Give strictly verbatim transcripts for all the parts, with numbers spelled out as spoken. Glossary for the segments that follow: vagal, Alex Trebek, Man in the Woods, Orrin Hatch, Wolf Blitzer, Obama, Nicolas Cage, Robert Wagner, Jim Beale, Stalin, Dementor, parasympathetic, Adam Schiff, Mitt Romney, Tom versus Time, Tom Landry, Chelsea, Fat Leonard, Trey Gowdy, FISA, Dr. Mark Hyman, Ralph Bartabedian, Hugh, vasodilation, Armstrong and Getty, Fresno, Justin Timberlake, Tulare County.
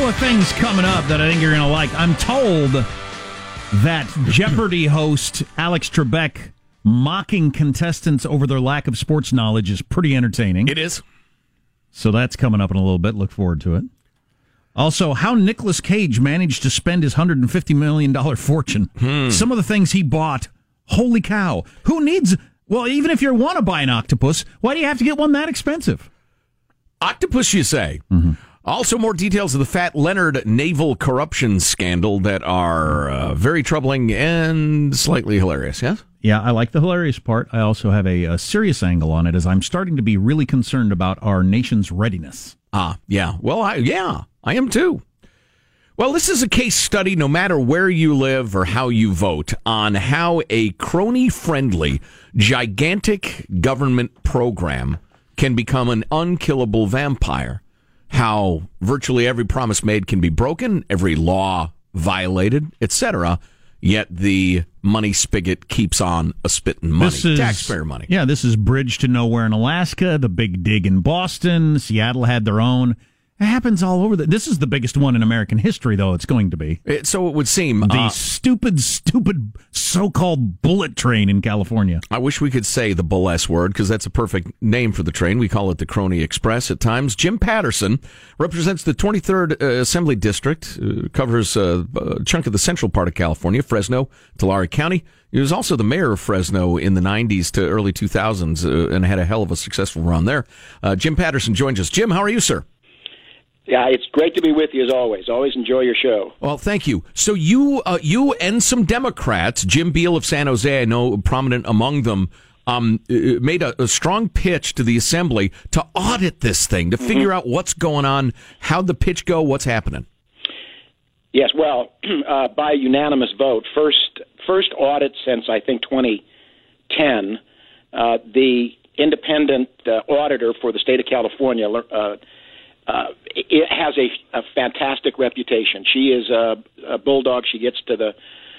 Of things coming up that I think you're going to like. I'm told that Jeopardy host Alex Trebek mocking contestants over their lack of sports knowledge is pretty entertaining. It is. So that's coming up in a little bit. Look forward to it. Also, how Nicolas Cage managed to spend his one hundred fifty million dollars fortune. Hmm. Some of the things he bought. Holy cow. Who needs... Well, even if you want to buy an octopus, why do you have to get one that expensive? Octopus, you say? Mm-hmm. Also, more details of the Fat Leonard naval corruption scandal that are uh, very troubling and slightly hilarious, yes? Yeah, I like the hilarious part. I also have a, a serious angle on it, as I'm starting to be really concerned about our nation's readiness. Ah, yeah. Well, I, yeah, I am too. Well, this is a case study, no matter where you live or how you vote, on how a crony-friendly, gigantic government program can become an unkillable vampire. How virtually every promise made can be broken, every law violated, et cetera, yet the money spigot keeps on a spitting money, is taxpayer money. Yeah, this is Bridge to Nowhere in Alaska, the Big Dig in Boston, Seattle had their own. It happens all over. The, this is the biggest one in American history, though, it's going to be. It, so it would seem. The uh, stupid, stupid so-called bullet train in California. I wish we could say the bull S word, because that's a perfect name for the train. We call it the Crony Express at times. Jim Patterson represents the twenty-third uh, Assembly District, uh, covers uh, a chunk of the central part of California, Fresno, Tulare County. He was also the mayor of Fresno in the nineties to early two thousands, uh, and had a hell of a successful run there. Uh, Jim Patterson joins us. Jim, how are you, sir? Yeah, it's great to be with you as always. Always enjoy your show. Well, thank you. So you uh, you and some Democrats, Jim Beale of San Jose, I know prominent among them, um, made a, a strong pitch to the Assembly to audit this thing, to figure mm-hmm. out what's going on, how'd the pitch go, what's happening. Yes, well, uh, by unanimous vote, first first audit since, I think, twenty ten, uh, the independent uh, auditor for the state of California uh, uh, it has a, a fantastic reputation. She is a, a bulldog. She gets to the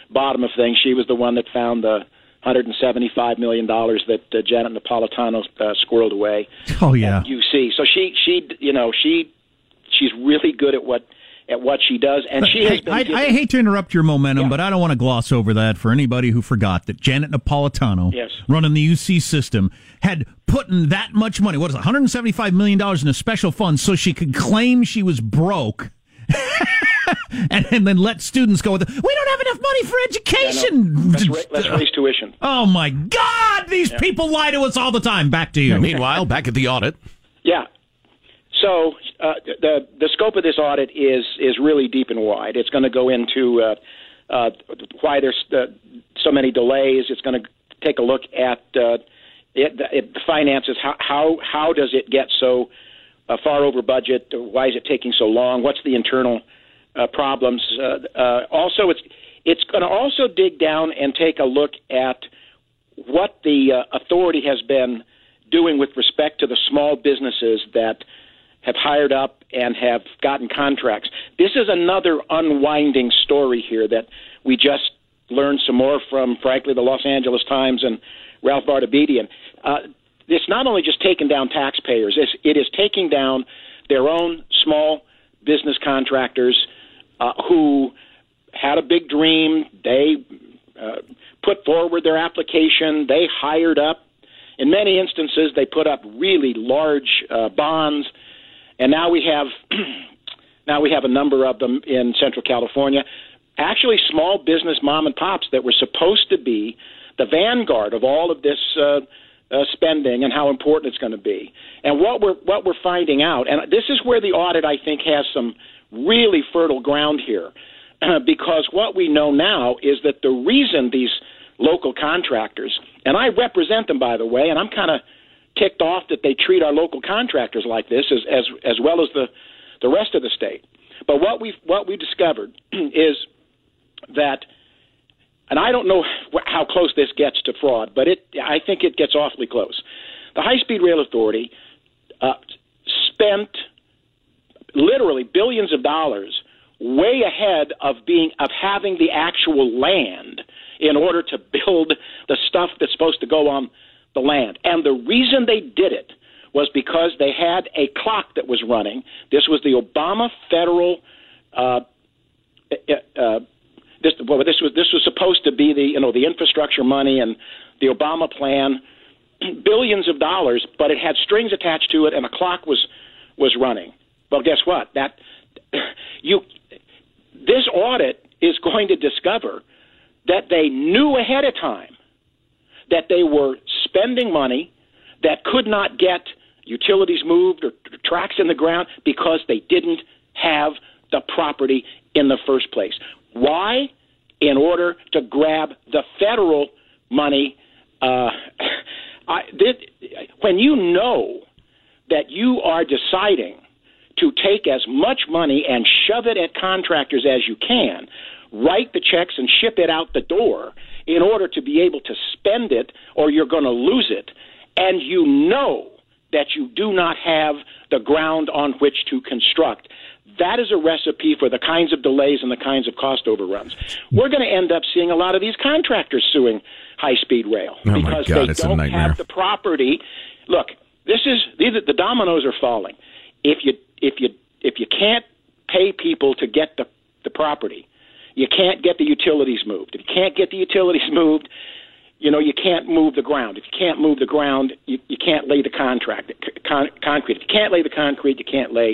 bottom of things. She was the one that found the one hundred seventy-five million dollars that uh, Janet Napolitano uh, squirreled away. Oh, yeah. U C. So she, she, you know, she, she's really good at what at what she does, and but she has. Hey, been I, given, I hate to interrupt your momentum, yeah. but I don't want to gloss over that for anybody who forgot that Janet Napolitano, yes. running the U C system, had put in that much money. What is it, one hundred seventy-five million dollars in a special fund, so she could claim she was broke. And, and then let students go with it. We don't have enough money for education. Yeah, no. let's, ra- let's raise tuition. Oh, my God. These yeah. people lie to us all the time. Back to you. Yeah, meanwhile, back at the audit. Yeah. So uh, the the scope of this audit is is really deep and wide. It's going to go into uh, uh, why there's uh, so many delays. It's going to take a look at uh, it, the it finances. How, how, how does it get so uh, far over budget? Why is it taking so long? What's the internal Uh, problems. Uh, uh, also, it's it's going to also dig down and take a look at what the uh, authority has been doing with respect to the small businesses that have hired up and have gotten contracts. This is another unwinding story here that we just learned some more from, frankly, the Los Angeles Times and Ralph Bartabedian. Uh, it's not only just taking down taxpayers, it's, it is taking down their own small business contractors Uh, who had a big dream. They uh, put forward their application. They hired up. In many instances, they put up really large uh, bonds, and now we have now we have a number of them in Central California. Actually, small business mom and pops that were supposed to be the vanguard of all of this uh, uh, spending and how important it's going to be. And what we're what we're finding out, and this is where the audit, I think, has some really fertile ground here, uh, because what we know now is that the reason these local contractors, and I represent them, by the way, and I'm kind of ticked off that they treat our local contractors like this, as as, as well as the, the rest of the state. But what we what we discovered is that, and I don't know how close this gets to fraud, but it I think it gets awfully close. The High-Speed Rail Authority uh, spent literally billions of dollars way ahead of being of having the actual land in order to build the stuff that's supposed to go on the land. And the reason they did it was because they had a clock that was running. This was the Obama federal uh, uh, this, well, this was this was supposed to be the you know the infrastructure money and the Obama plan, billions of dollars, but it had strings attached to it and a clock was was running. Well, guess what? That you, this audit is going to discover that they knew ahead of time that they were spending money that could not get utilities moved or tracks in the ground because they didn't have the property in the first place. Why? In order to grab the federal money. Uh, I, this, when you know that you are deciding to take as much money and shove it at contractors as you can, write the checks and ship it out the door in order to be able to spend it, or you're going to lose it, and you know that you do not have the ground on which to construct. That is a recipe for the kinds of delays and the kinds of cost overruns. We're going to end up seeing a lot of these contractors suing high-speed rail oh because God, they don't have the property. Look, this is the dominoes are falling. If you If you if you can't pay people to get the, the property, you can't get the utilities moved. If you can't get the utilities moved, you know, you can't move the ground. If you can't move the ground, you, you can't lay the contract, con- concrete. If you can't lay the concrete, you can't lay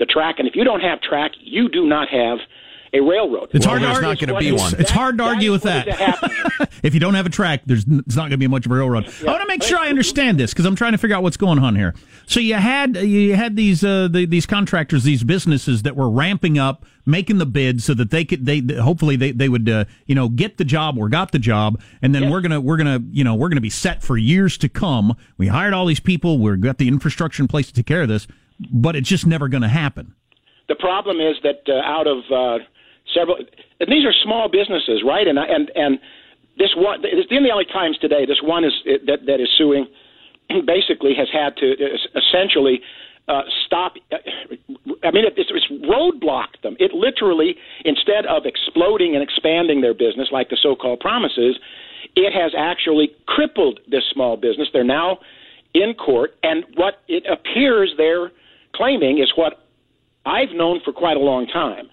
the track. And if you don't have track, you do not have a railroad. It's well, hard to argue. Not be one. That, it's hard to argue with that. that If you don't have a track, there's it's not going to be much of a railroad. Yeah. I want to make sure I understand this because I'm trying to figure out what's going on here. So you had you had these uh, the, these contractors, these businesses that were ramping up, making the bid so that they could they hopefully they they would uh, you know get the job or got the job, and then yeah. we're gonna we're gonna you know we're gonna be set for years to come. We hired all these people. We've got the infrastructure in place to take care of this, but it's just never going to happen. The problem is that uh, out of uh, several, and these are small businesses, right? And and and this one, it's in the L A Times today. This one is that that is suing, basically has had to essentially uh, stop. I mean, it's, it's roadblocked them. It literally, instead of exploding and expanding their business like the so-called promises, it has actually crippled this small business. They're now in court, and what it appears they're claiming is what I've known for quite a long time,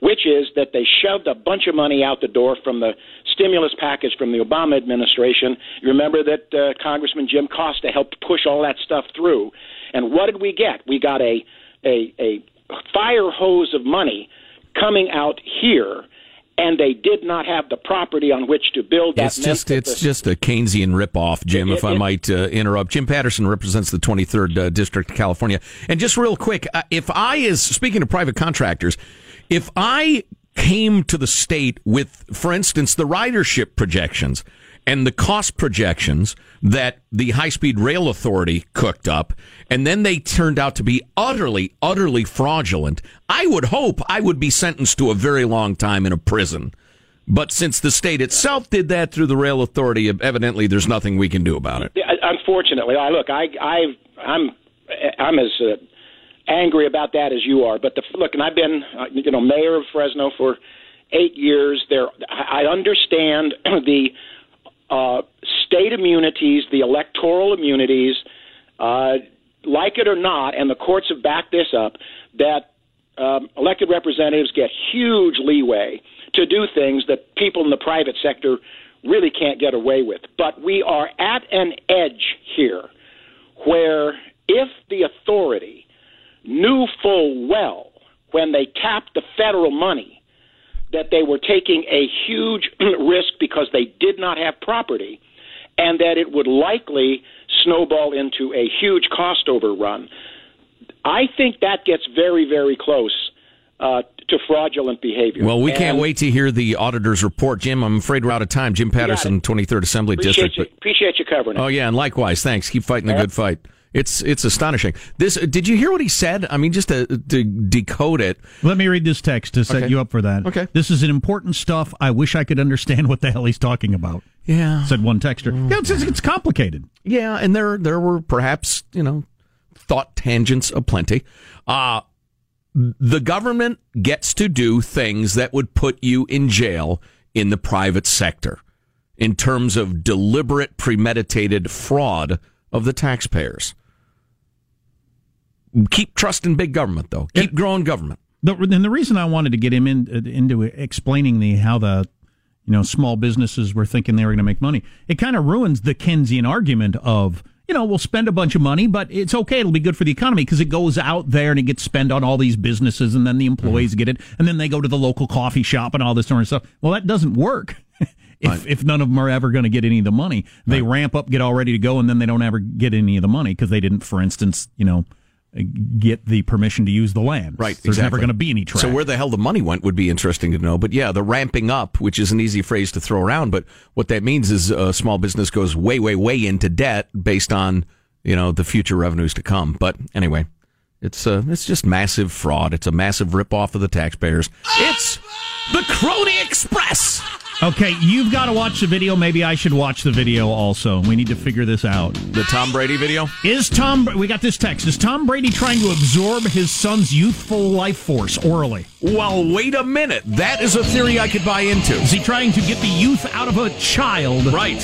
which is that they shoved a bunch of money out the door from the stimulus package from the Obama administration. You remember that uh, Congressman Jim Costa helped push all that stuff through. And what did we get? We got a, a, a fire hose of money coming out here, and they did not have the property on which to build that. It's just, it's the, just a Keynesian ripoff, Jim, it, if I it, might uh, interrupt. Jim Patterson represents the twenty-third uh, District of California. And just real quick, uh, if I is, speaking of private contractors, if I came to the state with, for instance, the ridership projections and the cost projections that the High-Speed Rail Authority cooked up, and then they turned out to be utterly, utterly fraudulent, I would hope I would be sentenced to a very long time in a prison. But since the state itself did that through the rail authority, evidently there's nothing we can do about it. Unfortunately, I look, I, I, I'm, I'm as uh, angry about that as you are. But the, look, and I've been, you know, mayor of Fresno for eight years. There, I understand the. Uh, state immunities, the electoral immunities, uh, like it or not, and the courts have backed this up, that um, elected representatives get huge leeway to do things that people in the private sector really can't get away with. But we are at an edge here where if the authority knew full well when they tapped the federal money that they were taking a huge risk because they did not have property, and that it would likely snowball into a huge cost overrun. I think that gets very, very close uh, to fraudulent behavior. Well, we and can't wait to hear the auditor's report. Jim, I'm afraid we're out of time. Jim Patterson, twenty-third Assembly appreciate District. You, but, appreciate you covering it. Oh, yeah, and likewise. Thanks. Keep fighting the yeah. good fight. It's it's astonishing. This did you hear what he said? I mean, just to, to decode it. Let me read this text to set okay. you up for that. Okay. This is important stuff. I wish I could understand what the hell he's talking about. Yeah. Said one texter. Mm. Yeah, it's, it's complicated. Yeah, and there there were perhaps, you know, thought tangents aplenty. Uh, the government gets to do things that would put you in jail in the private sector in terms of deliberate, premeditated fraud of the taxpayers. Keep trusting big government, though. Keep it, growing government. The, and the reason I wanted to get him in, into explaining the how the you know small businesses were thinking they were going to make money, it kind of ruins the Keynesian argument of, you know, we'll spend a bunch of money, but it's okay, it'll be good for the economy because it goes out there and it gets spent on all these businesses, and then the employees mm-hmm. get it, and then they go to the local coffee shop and all this sort of stuff. Well, that doesn't work. If right. if none of them are ever going to get any of the money, they right. ramp up, get all ready to go, and then they don't ever get any of the money because they didn't, for instance, you know, get the permission to use the land. Right, so there's exactly. never going to be any track. So where the hell the money went would be interesting to know. But yeah, the ramping up, which is an easy phrase to throw around, but what that means is a small business goes way, way, way into debt based on, you know, the future revenues to come. But anyway, it's uh, it's just massive fraud. It's a massive ripoff of the taxpayers. It's the Crony Express. Okay, you've got to watch the video. Maybe I should watch the video also. We need to figure this out. The Tom Brady video? Is Tom... We got this text. Is Tom Brady trying to absorb his son's youthful life force orally? Well, wait a minute. That is a theory I could buy into. Is he trying to get the youth out of a child? Right.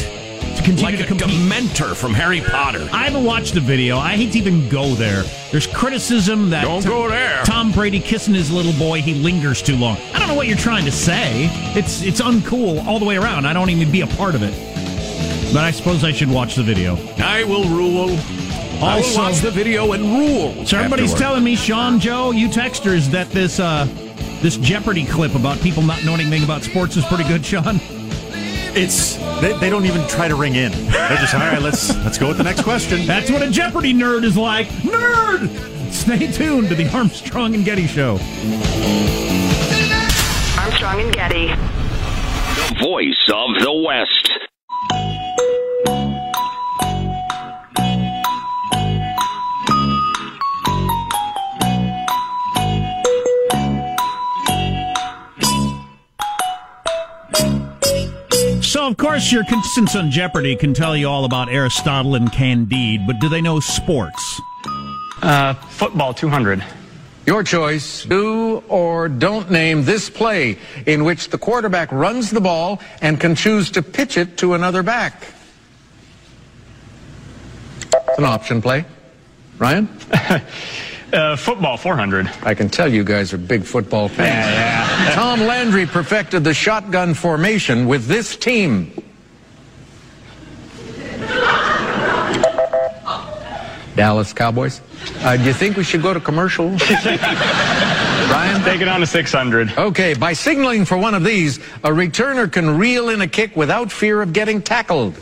To continue like to a compete? Dementor from Harry Potter. I haven't watched the video. I hate to even go there. There's criticism that... Don't Tom, go there. Tom Brady kissing his little boy, he lingers too long. I don't know what you're trying to say. It's it's uncool all the way around. I don't even be a part of it. But I suppose I should watch the video. I will rule. Also, I will watch the video and rule. So everybody's afterward. telling me, Sean, Joe, you texters, that this, uh, this Jeopardy clip about people not knowing anything about sports is pretty good, Sean. It's they, they don't even try to ring in. They're just all right. Let's let's go with the next question. That's what a Jeopardy nerd is like. Nerd. Stay tuned to the Armstrong and Getty Show. Armstrong and Getty, the voice of the West. So, of course, your contestants on Jeopardy can tell you all about Aristotle and Candide, but do they know sports? Uh, football, two hundred. Your choice, do or don't name this play in which the quarterback runs the ball and can choose to pitch it to another back. It's an option play. Ryan? Uh, football, four hundred. I can tell you guys are big football fans. Yeah, yeah. Tom Landry perfected the shotgun formation with this team. Dallas Cowboys. Uh, do you think we should go to commercial? Ryan? Take it on to six hundred. Okay, by signaling for one of these, a returner can reel in a kick without fear of getting tackled.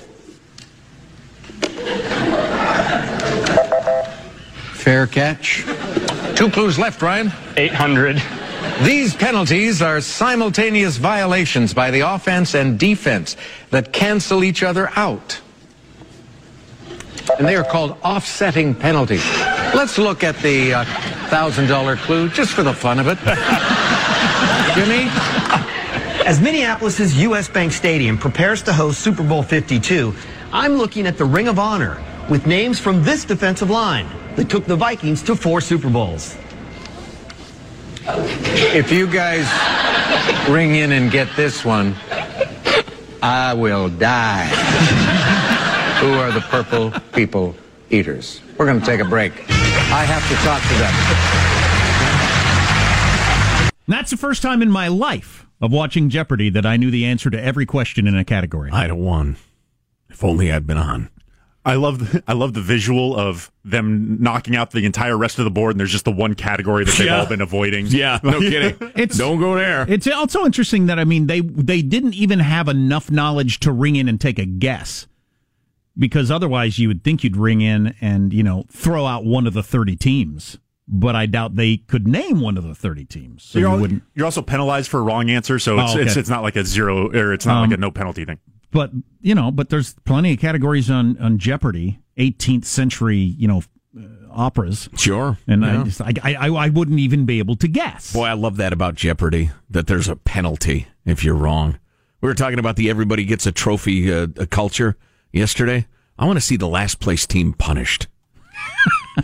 Fair catch. Two clues left, Ryan. eight hundred. These penalties are simultaneous violations by the offense and defense that cancel each other out. And they are called offsetting penalties. Let's look at the uh, one thousand dollar clue, just for the fun of it. Jimmy? As Minneapolis' U S Bank Stadium prepares to host Super Bowl fifty-two, I'm looking at the Ring of Honor with names from this defensive line that took the Vikings to four Super Bowls. If you guys ring in and get this one, I will die. Who are the purple people eaters? We're going to take a break. I have to talk to them. That's the first time in my life of watching Jeopardy that I knew the answer to every question in a category. I'd have won. If only I'd been on. I love the, I love the visual of them knocking out the entire rest of the board, and there's just the one category that they've yeah. all been avoiding. Yeah, no kidding. It's, Don't go there. It's also interesting that, I mean, they they didn't even have enough knowledge to ring in and take a guess, because otherwise you would think you'd ring in and, you know, throw out one of the thirty teams. But I doubt they could name one of the thirty teams. So you're, you wouldn't. You're also penalized for a wrong answer, so it's, oh, okay. it's it's not like a zero or it's not um, like a no penalty thing. But, you know, but there's plenty of categories on, on Jeopardy, eighteenth century, you know, uh, operas. Sure. And yeah. I, just, I, I I wouldn't even be able to guess. Boy, I love that about Jeopardy, that there's a penalty if you're wrong. We were talking about the everybody gets a trophy uh, a culture yesterday. I want to see the last place team punished,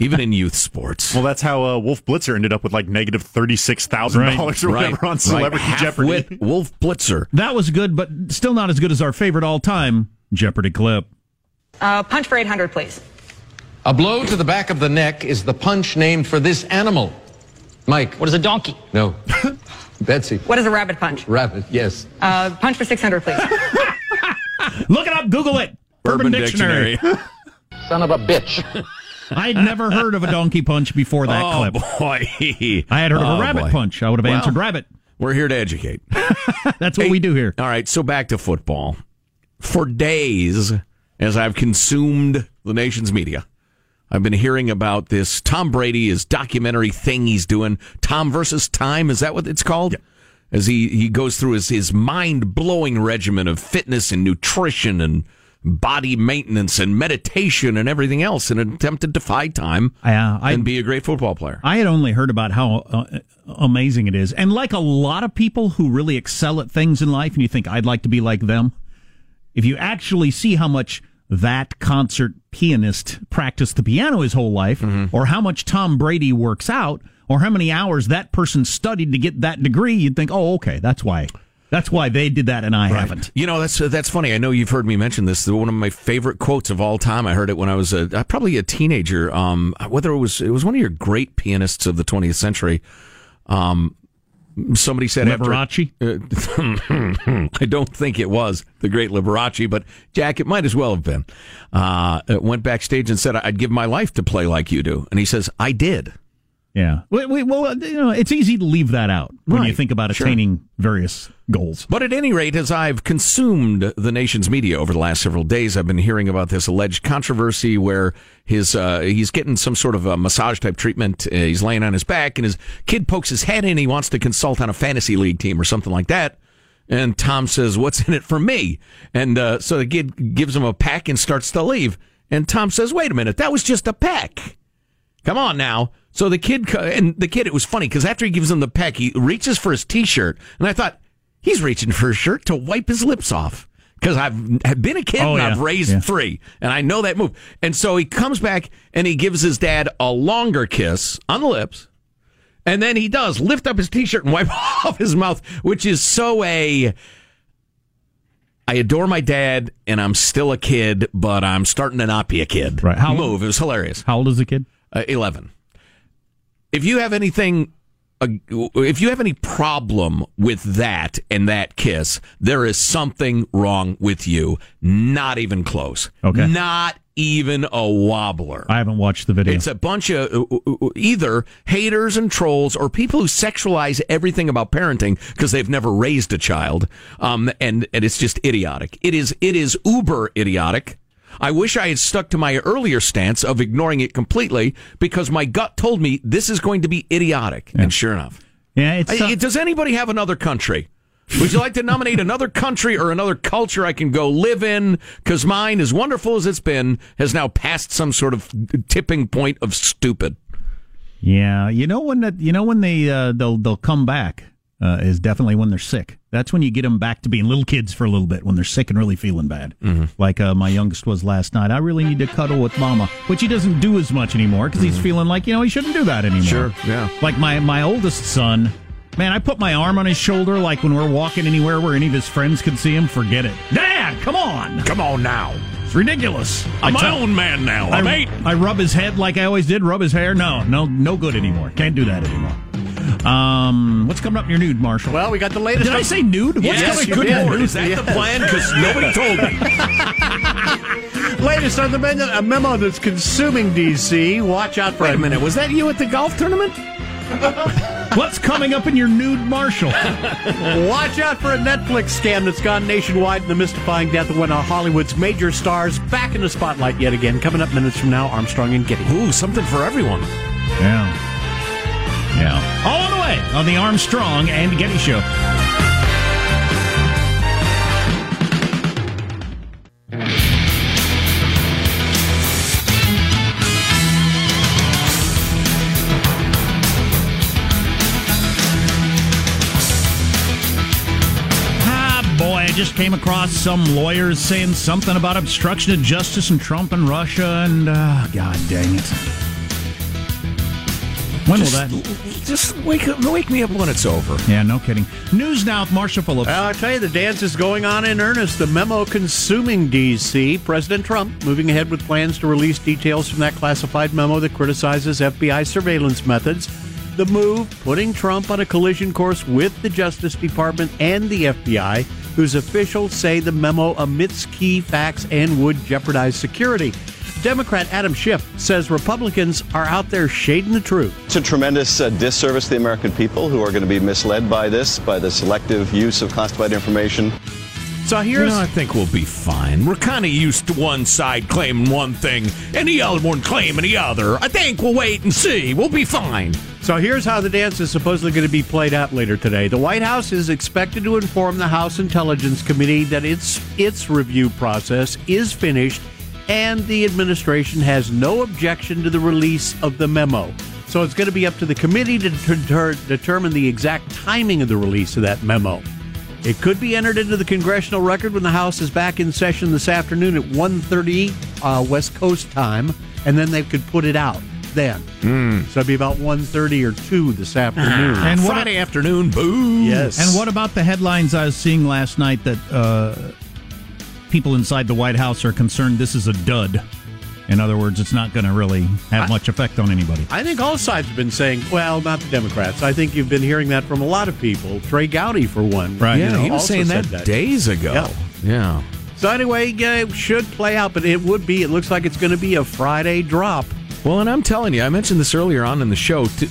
even in youth sports. Well, that's how uh, Wolf Blitzer ended up with like negative thirty-six thousand dollars right, or whatever right, on Celebrity right. Jeopardy. Wolf Blitzer. That was good, but still not as good as our favorite all-time Jeopardy clip. Uh, punch for eight hundred, please. A blow to the back of the neck is the punch named for this animal. Mike. What is a donkey? No. Betsy. What is a rabbit punch? Rabbit, yes. Uh, punch for six hundred, please. Look it up. Google it. Urban, Urban Dictionary. Dictionary. Son of a bitch. I'd never heard of a donkey punch before that oh, clip. Oh, boy. I had heard oh, of a rabbit boy. punch. I would have well, answered rabbit. We're here to educate. That's what hey, we do here. All right, so back to football. For days, as I've consumed the nation's media, I've been hearing about this Tom Brady, his documentary thing he's doing, Tom versus Time, is that what it's called? Yeah. As he, he goes through his, his mind-blowing regimen of fitness and nutrition and body maintenance and meditation and everything else in an attempt to defy time uh, I, and be a great football player. I had only heard about how uh, amazing it is. And like a lot of people who really excel at things in life and you think, I'd like to be like them, if you actually see how much that concert pianist practiced the piano his whole life, mm-hmm. or how much Tom Brady works out, or how many hours that person studied to get that degree, you'd think, oh, okay, that's why... That's why they did that, and I right. haven't. You know, that's that's funny. I know you've heard me mention this. One of my favorite quotes of all time. I heard it when I was a, probably a teenager. Um, whether it was it was one of your great pianists of the twentieth century. Um, somebody said Liberace. After, uh, I don't think it was the great Liberace, but Jack, it might as well have been. Uh, went backstage and said, "I'd give my life to play like you do," and he says, "I did." Yeah. Well, we, well, you know, it's easy to leave that out when right. you think about attaining sure. various goals. But at any rate, as I've consumed the nation's media over the last several days, I've been hearing about this alleged controversy where his uh, he's getting some sort of a massage-type treatment. Uh, he's laying on his back, and his kid pokes his head in. He wants to consult on a fantasy league team or something like that. And Tom says, "What's in it for me?" And uh, so the kid gives him a pack and starts to leave. And Tom says, "Wait a minute, that was just a pack. Come on now." So the kid, and the kid, it was funny, because after he gives him the peck, he reaches for his T-shirt, and I thought, he's reaching for his shirt to wipe his lips off. because I've, I've been a kid oh, and yeah. I've raised yeah. three, and I know that move. And so he comes back, and he gives his dad a longer kiss on the lips, and then he does lift up his T-shirt and wipe off his mouth, which is so a... I adore my dad, and I'm still a kid, but I'm starting to not be a kid. Right. How move. Old? It was hilarious. How old is the kid? Uh, eleven. If you have anything... If you have any problem with that and that kiss, there is something wrong with you. Not even close. Okay. Not even a wobbler. I haven't watched the video. It's a bunch of either haters and trolls or people who sexualize everything about parenting because they've never raised a child. Um, and, and it's just idiotic. It is, it is uber idiotic. I wish I had stuck to my earlier stance of ignoring it completely because my gut told me this is going to be idiotic. Yeah. And sure enough. Yeah, it's I, does anybody have another country? Would you like to nominate another country or another culture I can go live in? Because mine, as wonderful as it's been, has now passed some sort of tipping point of stupid. Yeah, you know when that, you know when they uh, they'll they'll come back uh, is definitely when they're sick. That's when you get them back to being little kids for a little bit, when they're sick and really feeling bad. Mm-hmm. Like uh, my youngest was last night. I really need to cuddle with Mama, which he doesn't do as much anymore because mm-hmm. he's feeling like, you know, he shouldn't do that anymore. Sure, yeah. Like my, my oldest son, man, I put my arm on his shoulder like when we're walking anywhere where any of his friends could see him. Forget it. Dad, come on. Come on now. It's ridiculous. I'm my own man now. I'm I, eight. I rub his head like I always did, rub his hair. No, no, no good anymore. Can't do that anymore. Um, what's coming up in your nude, Marshall? Well, we got the latest. Did I say nude? What's yes, coming? Good Lord, is that yes. the plan? Because nobody told me. Latest on the memo, a memo that's consuming D C. Watch out for Wait it. a minute. Was that you at the golf tournament? What's coming up in your nude, Marshall? Watch out for a Netflix scam that's gone nationwide, and the mystifying death of one of Hollywood's major stars back in the spotlight yet again. Coming up minutes from now, Armstrong and Getty. Ooh, something for everyone. Yeah. Yeah. All on the way on the Armstrong and Getty Show. Ah, boy, I just came across some lawyers saying something about obstruction of justice and Trump and Russia and, uh, God dang it. When just, will that? Just wake up, wake me up when it's over. Yeah, no kidding. News now with Marshall Phillips. Well, I tell you, the dance is going on in earnest. The memo consuming D C. President Trump moving ahead with plans to release details from that classified memo that criticizes F B I surveillance methods. The move putting Trump on a collision course with the Justice Department and the F B I, whose officials say the memo omits key facts and would jeopardize security. Democrat Adam Schiff says Republicans are out there shading the truth. It's a tremendous uh, disservice to the American people who are going to be misled by this, by the selective use of classified information. So here's... No, I think we'll be fine. We're kind of used to one side claiming one thing and the other one claiming the other. I think we'll wait and see. We'll be fine. So here's how the dance is supposedly going to be played out later today. The White House is expected to inform the House Intelligence Committee that its its review process is finished, and the administration has no objection to the release of the memo. So it's going to be up to the committee to deter- determine the exact timing of the release of that memo. It could be entered into the congressional record when the House is back in session this afternoon at one thirty uh, West Coast time, and then they could put it out then. Mm. So it'd be about one thirty or two this afternoon. Ah, and Friday a- afternoon, boom. Yes. And what about the headlines I was seeing last night that... Uh, people inside the White House are concerned this is a dud. In other words, it's not going to really have I, much effect on anybody. I think all sides have been saying, well, not the Democrats. I think you've been hearing that from a lot of people. Trey Gowdy, for one. Right. Yeah, you know, he was saying that, that days ago. Yeah. yeah. So anyway, yeah, it should play out, but it would be, it looks like it's going to be a Friday drop. Well, and I'm telling you, I mentioned this earlier on in the show, too.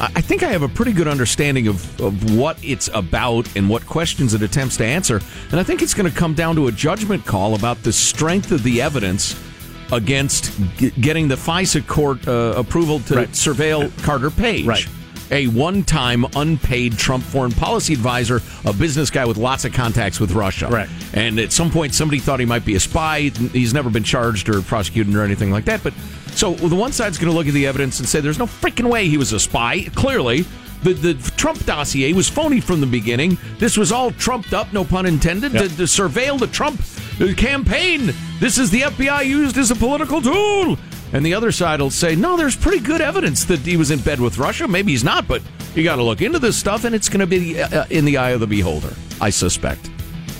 I think I have a pretty good understanding of, of what it's about and what questions it attempts to answer. And I think it's going to come down to a judgment call about the strength of the evidence against g- getting the FISA court uh, approval to right. surveil Carter Page, right. a one-time unpaid Trump foreign policy advisor, a business guy with lots of contacts with Russia. Right. And at some point, somebody thought he might be a spy. He's never been charged or prosecuted or anything like that, but... So the one side's going to look at the evidence and say there's no freaking way he was a spy, clearly. the, the Trump dossier was phony from the beginning. This was all trumped up, no pun intended, yep. to, to surveil the Trump campaign. This is the F B I used as a political tool. And the other side will say, no, there's pretty good evidence that he was in bed with Russia. Maybe he's not, but you got to look into this stuff, and it's going to be uh, in the eye of the beholder, I suspect.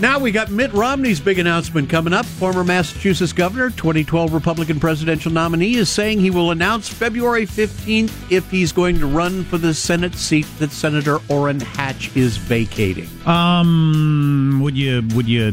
Now we got Mitt Romney's big announcement coming up. Former Massachusetts governor, twenty twelve Republican presidential nominee, is saying he will announce February fifteenth if he's going to run for the Senate seat that Senator Orrin Hatch is vacating. Um, would you would you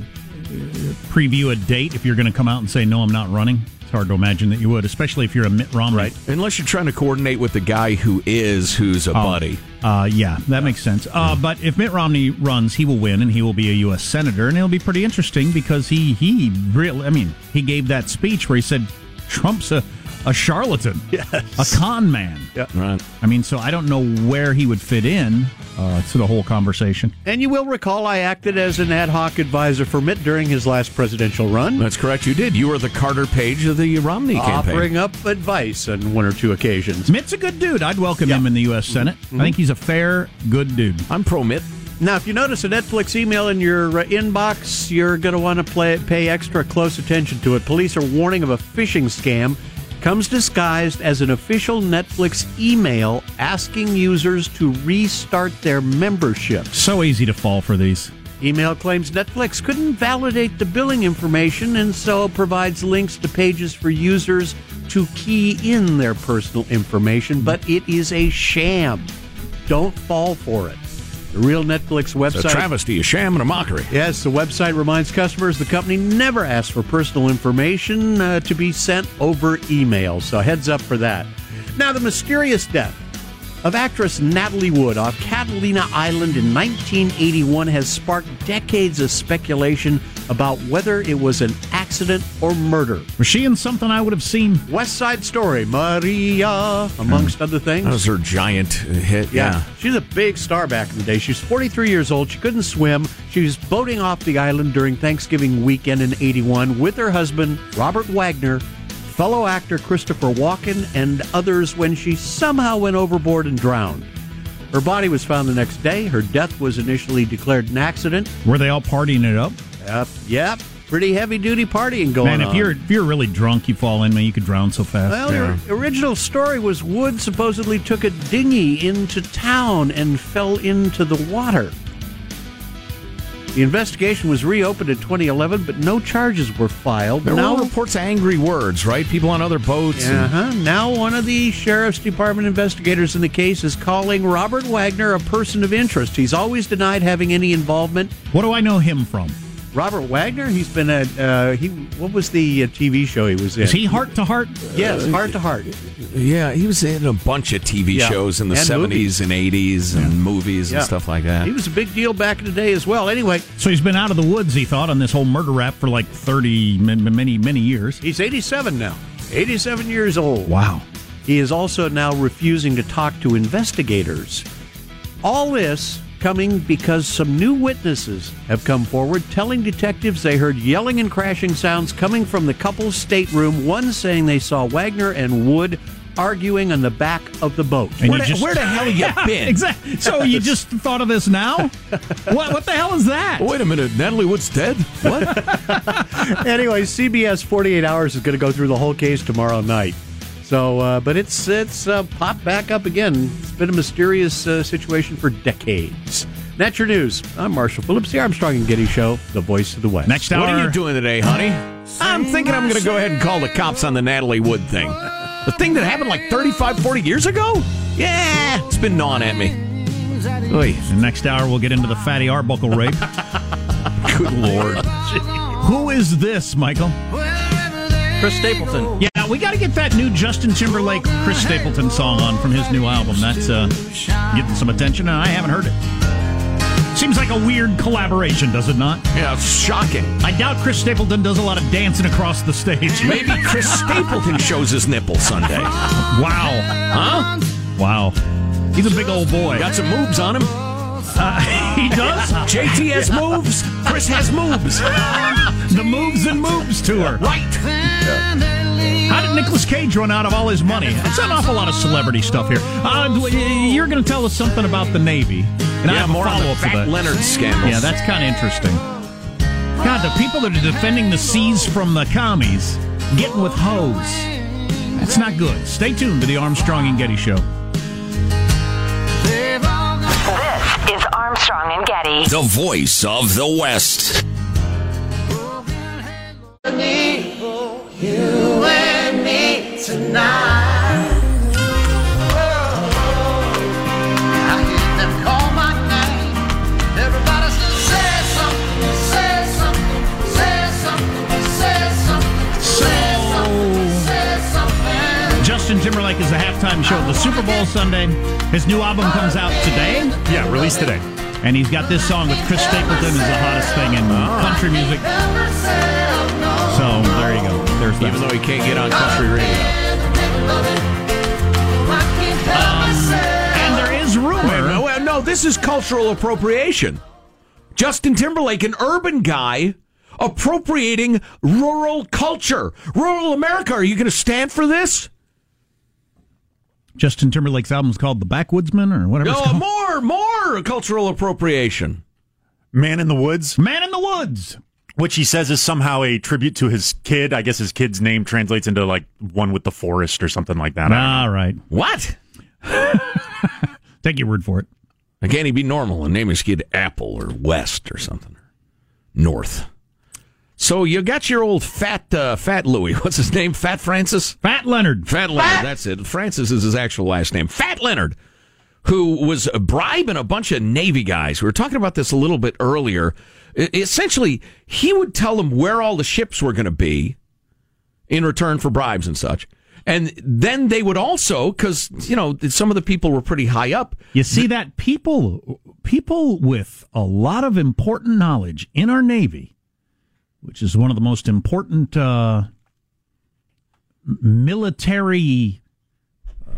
preview a date if you're going to come out and say, no, I'm not running? It's hard to imagine that you would, especially if you're a Mitt Romney. Right. Unless you're trying to coordinate with the guy who is, who's a oh, buddy. Uh, yeah, that makes sense. Uh, but if Mitt Romney runs, he will win, and he will be a U S senator, and it'll be pretty interesting because he, he really, I mean, he gave that speech where he said, Trump's a, a charlatan, yes. a con man. Yeah. Right. I mean, so I don't know where he would fit in uh, to the whole conversation. And you will recall I acted as an ad hoc advisor for Mitt during his last presidential run. That's correct, you did. You were the Carter Page of the Romney campaign. Offering up advice on one or two occasions. Mitt's a good dude. I'd welcome yeah. him in the U S Senate. Mm-hmm. I think he's a fair, good dude. I'm pro-Mitt. Now, if you notice a Netflix email in your uh, inbox, you're going to want to play, pay extra close attention to it. Police are warning of a phishing scam. Comes disguised as an official Netflix email asking users to restart their membership. So easy to fall for these. Email claims Netflix couldn't validate the billing information and so provides links to pages for users to key in their personal information, but it is a sham. Don't fall for it. The real Netflix website... It's a travesty, a sham, and a mockery. Yes, the website reminds customers the company never asks for personal information uh, to be sent over email, so heads up for that. Now, the mysterious death of actress Natalie Wood off Catalina Island in nineteen eighty-one has sparked decades of speculation about whether it was an accident or murder. Was she in something I would have seen? West Side Story, Maria, amongst um, other things. That was her giant hit. Yeah. yeah. She's a big star back in the day. She's forty-three years old. She couldn't swim. She was boating off the island during Thanksgiving weekend in eighty-one with her husband, Robert Wagner, fellow actor Christopher Walken, and others when she somehow went overboard and drowned. Her body was found the next day. Her death was initially declared an accident. Were they all partying it up? Yep, yep. Pretty heavy-duty partying going on. Man, if you're, if you're really drunk, you fall in, man, you could drown so fast. Well, yeah. The original story was Wood supposedly took a dinghy into town and fell into the water. The investigation was reopened in twenty eleven, but no charges were filed. There now, were reports of angry words, right? People on other boats. Uh-huh. And... Now one of the Sheriff's Department investigators in the case is calling Robert Wagner a person of interest. He's always denied having any involvement. What do I know him from? Robert Wagner? He's been a... Uh, he. What was the uh, T V show he was in? Is he Heart to Heart? Yes, uh, Heart to Heart. Yeah, he was in a bunch of T V yeah. shows in the and seventies movies. And eighties and yeah. movies and yeah. stuff like that. He was a big deal back in the day as well. Anyway. So he's been out of the woods, he thought, on this whole murder rap for like thirty, many, many years. He's eighty-seven now. eighty-seven years old. Wow. He is also now refusing to talk to investigators. All this... coming because some new witnesses have come forward telling detectives they heard yelling and crashing sounds coming from the couple's stateroom, one saying they saw Wagner and Wood arguing on the back of the boat. Where, the, just, where the hell you yeah, been? Exactly. So you just thought of this now? What, what the hell is that? Wait a minute. Natalie Wood's dead? What? Anyway, C B S forty-eight Hours is going to go through the whole case tomorrow night. So, uh, but it's it's uh, popped back up again. It's been a mysterious uh, situation for decades. And that's your news. I'm Marshall Phillips, the Armstrong and Getty Show, the voice of the West. Next hour. What are you doing today, honey? I'm thinking I'm going to go ahead and call the cops on the Natalie Wood thing. The thing that happened like thirty-five, forty years ago? Yeah, it's been gnawing at me. Oy. And next hour, we'll get into the Fatty Arbuckle rape. Good Lord. Who is this, Michael? Chris Stapleton. Yeah, we got to get that new Justin Timberlake Chris Stapleton song on from his new album. That's uh, getting some attention, and I haven't heard it. Seems like a weird collaboration, does it not? Yeah, it's shocking. I doubt Chris Stapleton does a lot of dancing across the stage. Maybe Chris Stapleton shows his nipple Sunday. Wow. Huh? Wow. He's a big old boy. Got some moves on him. Uh, he does? J T has moves. Chris has moves. The Moves and Moves tour. Right. Yeah. How did Nicolas Cage run out of all his money? It's an awful lot of celebrity stuff here. Uh, you're going to tell us something about the Navy. And yeah, I have more a follow-up for that. Fat Leonard scandal. Yeah, that's kind of interesting. God, the people that are defending the seas from the commies, getting with hoes. That's not good. Stay tuned to the Armstrong and Getty Show. This is Armstrong and Getty, the voice of the West. You and me tonight. I hear them call my name. Everybody says something, says something, says something, says something, says something, says something. Justin Timberlake is the halftime show of the Super Bowl Sunday. His new album comes out today. Yeah, released today. And he's got this song with Chris Stapleton, who's the hottest thing in oh. country music. So there you go. There's that. Even though he can't get on country radio. Um, and there is rumor. No, no, this is cultural appropriation. Justin Timberlake, an urban guy, appropriating rural culture. Rural America, are you going to stand for this? Justin Timberlake's album is called The Backwoodsman or whatever it's called. No, more, more cultural appropriation. Man in the Woods. Man in the Woods. Which he says is somehow a tribute to his kid. I guess his kid's name translates into, like, one with the forest or something like that. All right. What? Take your word for it. Now, can't he be normal and name his kid Apple or West or something? North. So you got your old fat uh, fat Louis. What's his name? Fat Francis? Fat Leonard. Fat Leonard. Fat. That's it. Francis is his actual last name. Fat Leonard, who was bribing a bunch of Navy guys. We were talking about this a little bit earlier. Essentially, he would tell them where all the ships were going to be in return for bribes and such. And then they would also, because, you know, some of the people were pretty high up. You see that people, people with a lot of important knowledge in our Navy, which is one of the most important uh, military uh,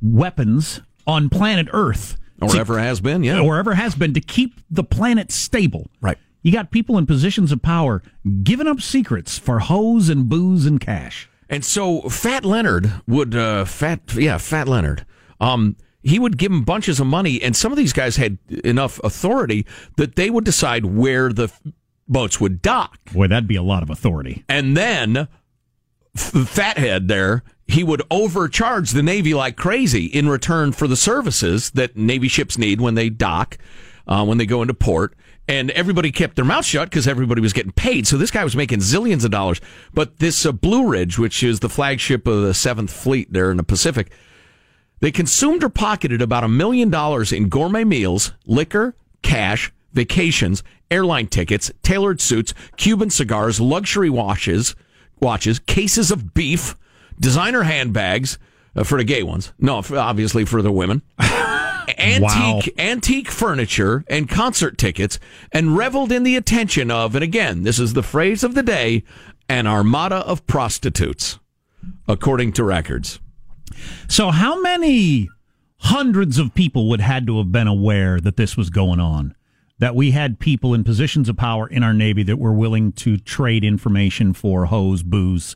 weapons on planet Earth. Or to, ever has been, yeah. Or ever has been, to keep the planet stable. Right. You got people in positions of power giving up secrets for hoes and booze and cash. And so Fat Leonard would, uh, Fat, yeah, Fat Leonard, um, he would give them bunches of money, and some of these guys had enough authority that they would decide where the f- boats would dock. Boy, that'd be a lot of authority. And then f- Fathead there... he would overcharge the Navy like crazy in return for the services that Navy ships need when they dock, uh, when they go into port. And everybody kept their mouth shut because everybody was getting paid. So this guy was making zillions of dollars. But this uh, Blue Ridge, which is the flagship of the seventh Fleet there in the Pacific, they consumed or pocketed about a million dollars in gourmet meals, liquor, cash, vacations, airline tickets, tailored suits, Cuban cigars, luxury watches, watches, cases of beef, designer handbags uh, for the gay ones. No, for, obviously for the women. antique wow. antique furniture and concert tickets, and reveled in the attention of, and again, this is the phrase of the day, an armada of prostitutes, according to records. So how many hundreds of people would had to have been aware that this was going on? That we had people in positions of power in our Navy that were willing to trade information for hoes, booze,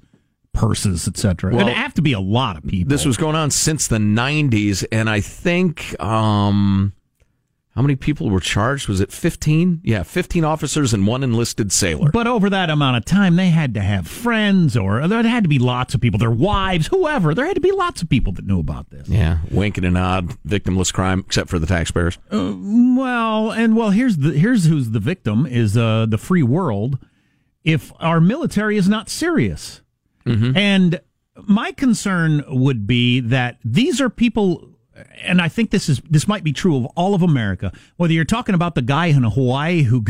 purses, et cetera. Well, it'd have to be a lot of people. This was going on since the nineties, and I think um, how many people were charged? Was it fifteen? Yeah, fifteen officers and one enlisted sailor. But over that amount of time, they had to have friends, or there had to be lots of people, their wives, whoever. There had to be lots of people that knew about this. Yeah, wink and a nod, victimless crime, except for the taxpayers. Uh, well, and well, here's the here's who's the victim is uh, the free world. If our military is not serious. Mm-hmm. And my concern would be that these are people, and I think this is this might be true of all of America, whether you're talking about the guy in Hawaii who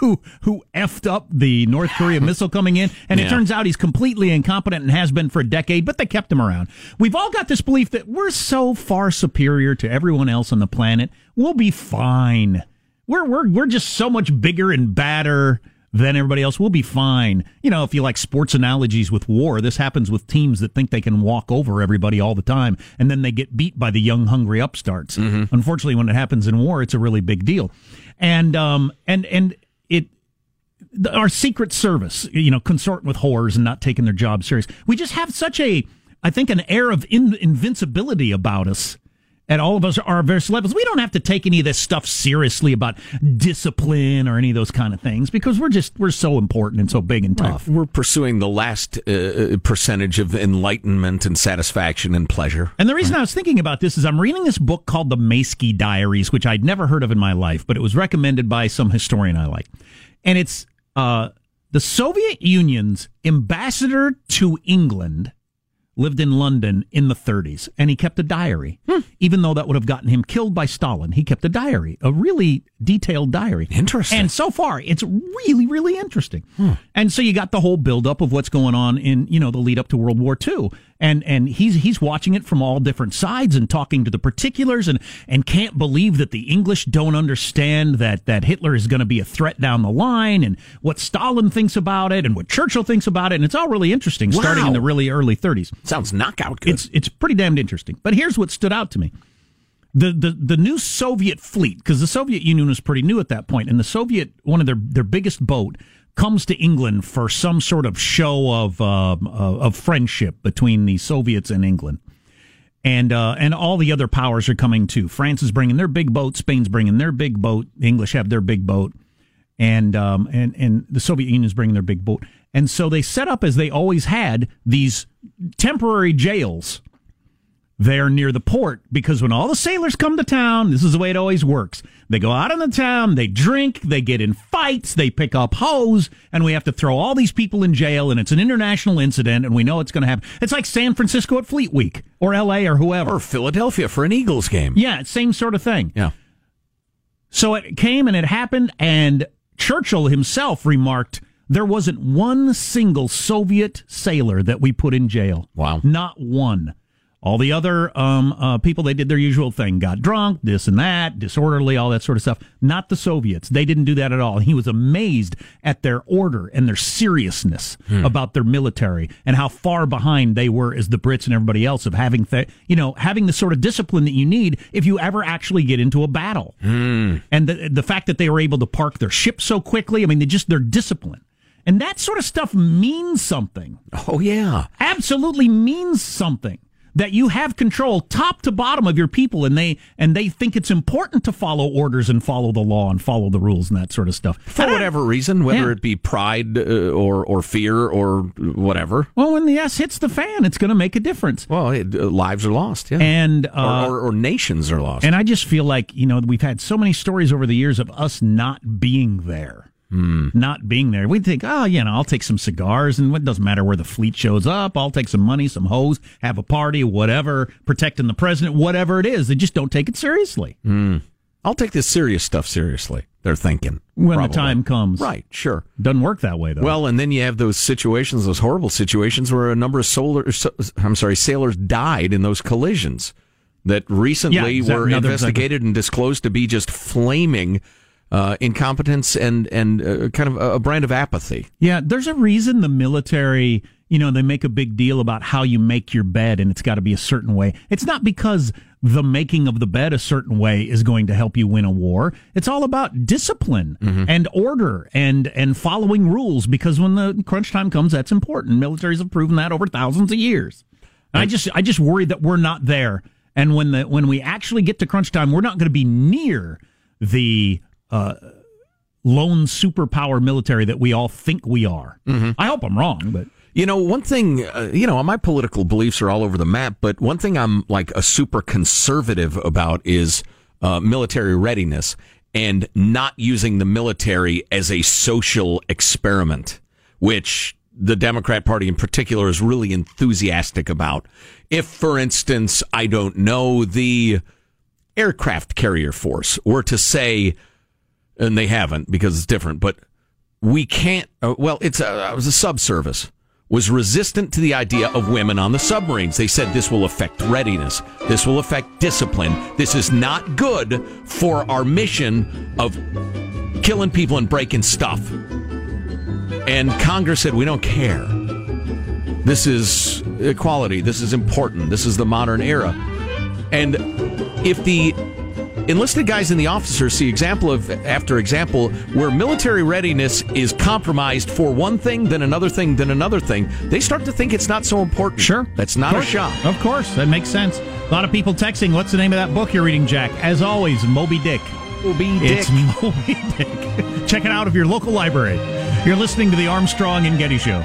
who, who effed up the North Korea missile coming in, and yeah. It turns out he's completely incompetent and has been for a decade, but they kept him around. We've all got this belief that we're so far superior to everyone else on the planet, we'll be fine. We're we're we're just so much bigger and badder than everybody else. Will be fine. You know, if you like sports analogies with war, this happens with teams that think they can walk over everybody all the time, and then they get beat by the young, hungry upstarts. Mm-hmm. Unfortunately, when it happens in war, it's a really big deal. And um, and and it the, our Secret Service, you know, consorting with whores and not taking their job serious. We just have such a, I think, an air of in, invincibility about us at all of us our various levels. We don't have to take any of this stuff seriously about discipline or any of those kind of things because we're just we're so important and so big and tough. Right. We're pursuing the last uh, percentage of enlightenment and satisfaction and pleasure. And the reason right. I was thinking about this is I'm reading this book called The Maisky Diaries, which I'd never heard of in my life, but it was recommended by some historian I like. And it's uh, the Soviet Union's ambassador to England lived in London in the thirties, and he kept a diary. Hmm. Even though that would have gotten him killed by Stalin, he kept a diary, a really detailed diary. Interesting. And so far, it's really, really interesting. Hmm. And so you got the whole buildup of what's going on in, you know, the lead up to World War Two. And and he's he's watching it from all different sides and talking to the particulars and, and can't believe that the English don't understand that, that Hitler is going to be a threat down the line and what Stalin thinks about it and what Churchill thinks about it. And it's all really interesting, wow. starting in the really early thirties. Sounds knockout good. It's, it's pretty damned interesting. But here's what stood out to me. The the, the new Soviet fleet, because the Soviet Union was pretty new at that point, and the Soviet, one of their, their biggest boat, comes to England for some sort of show of uh, of friendship between the Soviets and England. And uh, and all the other powers are coming too. France is bringing their big boat. Spain's bringing their big boat. The English have their big boat. And um and, and the Soviet Union is bringing their big boat. And so they set up, as they always had, these temporary jails there near the port, because when all the sailors come to town, this is the way it always works. They go out in the town, they drink, they get in fights, they pick up hoes, and we have to throw all these people in jail, and it's an international incident, and we know it's going to happen. It's like San Francisco at Fleet Week, or L A, or whoever. Or Philadelphia for an Eagles game. Yeah, same sort of thing. Yeah. So it came and it happened, and Churchill himself remarked, there wasn't one single Soviet sailor that we put in jail. Wow. Not one. All the other um, uh, people, they did their usual thing, got drunk, this and that, disorderly, all that sort of stuff. Not the Soviets. They didn't do that at all. He was amazed at their order and their seriousness hmm. about their military and how far behind they were as the Brits and everybody else of having, th- you know, having the sort of discipline that you need if you ever actually get into a battle. Hmm. And the, the fact that they were able to park their ship so quickly, I mean, they just, their discipline. And that sort of stuff means something. Oh, yeah. Absolutely means something. That you have control top to bottom of your people, and they and they think it's important to follow orders and follow the law and follow the rules and that sort of stuff. For whatever reason, whether yeah. it be pride uh, or or fear or whatever. Well, when the S hits the fan, it's going to make a difference. Well, it, uh, lives are lost, yeah, and uh, or, or, or nations are lost. And I just feel like, you know, we've had so many stories over the years of us not being there. Mm. Not being there. We think, oh, you know, I'll take some cigars, and it doesn't matter where the fleet shows up. I'll take some money, some hoes, have a party, whatever, protecting the president, whatever it is. They just don't take it seriously. Mm. I'll take this serious stuff seriously, they're thinking. When probably. The time comes. Right, sure. Doesn't work that way, though. Well, and then you have those situations, those horrible situations where a number of solar, so, I'm sorry, sailors died in those collisions that recently yeah, exactly. were Another investigated second. and disclosed to be just flaming Uh, incompetence and and uh, kind of a brand of apathy. Yeah, there's a reason the military, you know, they make a big deal about how you make your bed, and it's got to be a certain way. It's not because the making of the bed a certain way is going to help you win a war. It's all about discipline mm-hmm. and order and and following rules, because when the crunch time comes, that's important. Militaries have proven that over thousands of years. And I just I just worry that we're not there, and when the when we actually get to crunch time, we're not going to be near the Uh, lone superpower military that we all think we are. Mm-hmm. I hope I'm wrong, but you know, one thing, uh, you know, my political beliefs are all over the map, but one thing I'm like a super conservative about is uh, military readiness and not using the military as a social experiment, which the Democrat Party in particular is really enthusiastic about. If, for instance, I don't know, the aircraft carrier force were to say, and they haven't because it's different, but we can't, uh, well, it's a, it was a subservice, was resistant to the idea of women on the submarines. They said this will affect readiness. This will affect discipline. This is not good for our mission of killing people and breaking stuff. And Congress said, we don't care. This is equality. This is important. This is the modern era. And if the Enlisted guys and the officers see example of after example where military readiness is compromised for one thing, then another thing, then another thing. They start to think it's not so important. Sure. That's not a shock. Of course. That makes sense. A lot of people texting. What's the name of that book you're reading, Jack? As always, Moby Dick. Moby Dick. It's Moby Dick. Check it out of your local library. You're listening to the Armstrong and Getty Show.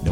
No